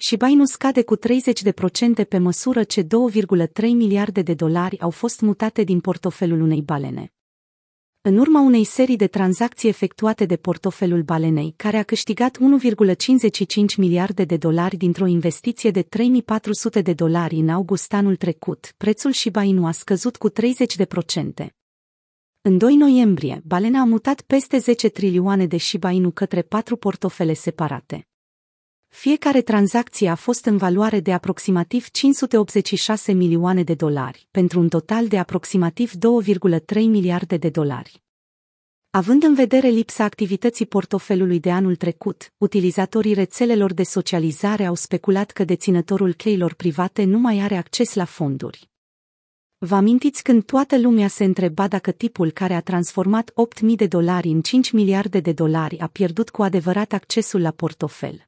Shiba Inu scade cu 30% pe măsură ce 2,3 miliarde de dolari au fost mutate din portofelul unei balene. În urma unei serii de tranzacții efectuate de portofelul balenei, care a câștigat 1,55 miliarde de dolari dintr-o investiție de $3.400 în august anul trecut, prețul Shiba Inu a scăzut cu 30%. În 2 noiembrie, balena a mutat peste 10 trilioane de Shiba Inu către 4 portofele separate. Fiecare tranzacție a fost în valoare de aproximativ 586 milioane de dolari, pentru un total de aproximativ 2,3 miliarde de dolari. Având în vedere lipsa activității portofelului de anul trecut, utilizatorii rețelelor de socializare au speculat că deținătorul cheilor private nu mai are acces la fonduri. Vă amintiți când toată lumea se întreba dacă tipul care a transformat $8.000 în 5 miliarde de dolari a pierdut cu adevărat accesul la portofel?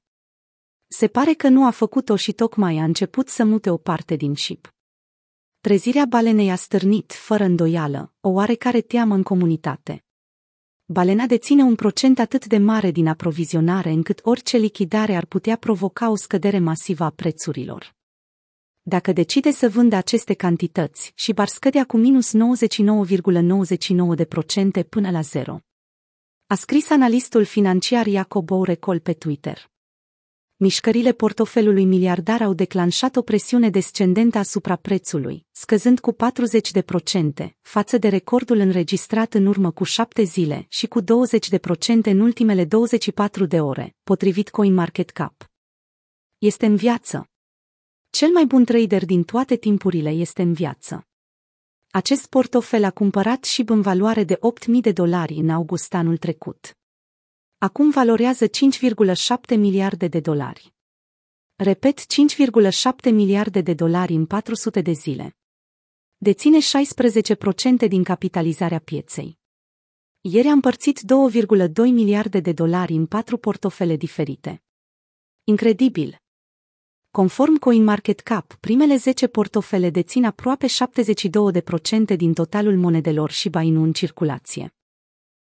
Se pare că nu a făcut-o și tocmai a început să mute o parte din SHIB. Trezirea balenei a stârnit, fără îndoială, o oarecare teamă în comunitate. Balena deține un procent atât de mare din aprovizionare încât orice lichidare ar putea provoca o scădere masivă a prețurilor. Dacă decide să vândă aceste cantități, SHIB ar scădea cu minus 99,99% până la zero. A scris analistul financiar Iacob Ourecol pe Twitter. Mișcările portofelului miliardar au declanșat o presiune descendentă asupra prețului, scăzând cu 40% față de recordul înregistrat în urmă cu 7 zile și cu 20% în ultimele 24 de ore, potrivit CoinMarketCap. Este în viață. Cel mai bun trader din toate timpurile este în viață. Acest portofel a cumpărat SHIB în valoare de $8.000 în august anul trecut. Acum valorează 5,7 miliarde de dolari. Repet, 5,7 miliarde de dolari în 400 de zile. Deține 16% din capitalizarea pieței. Ieri a împărțit 2,2 miliarde de dolari în 4 portofele diferite. Incredibil! Conform CoinMarketCap, primele 10 portofele dețin aproape 72% din totalul monedelor Shiba Inu în circulație.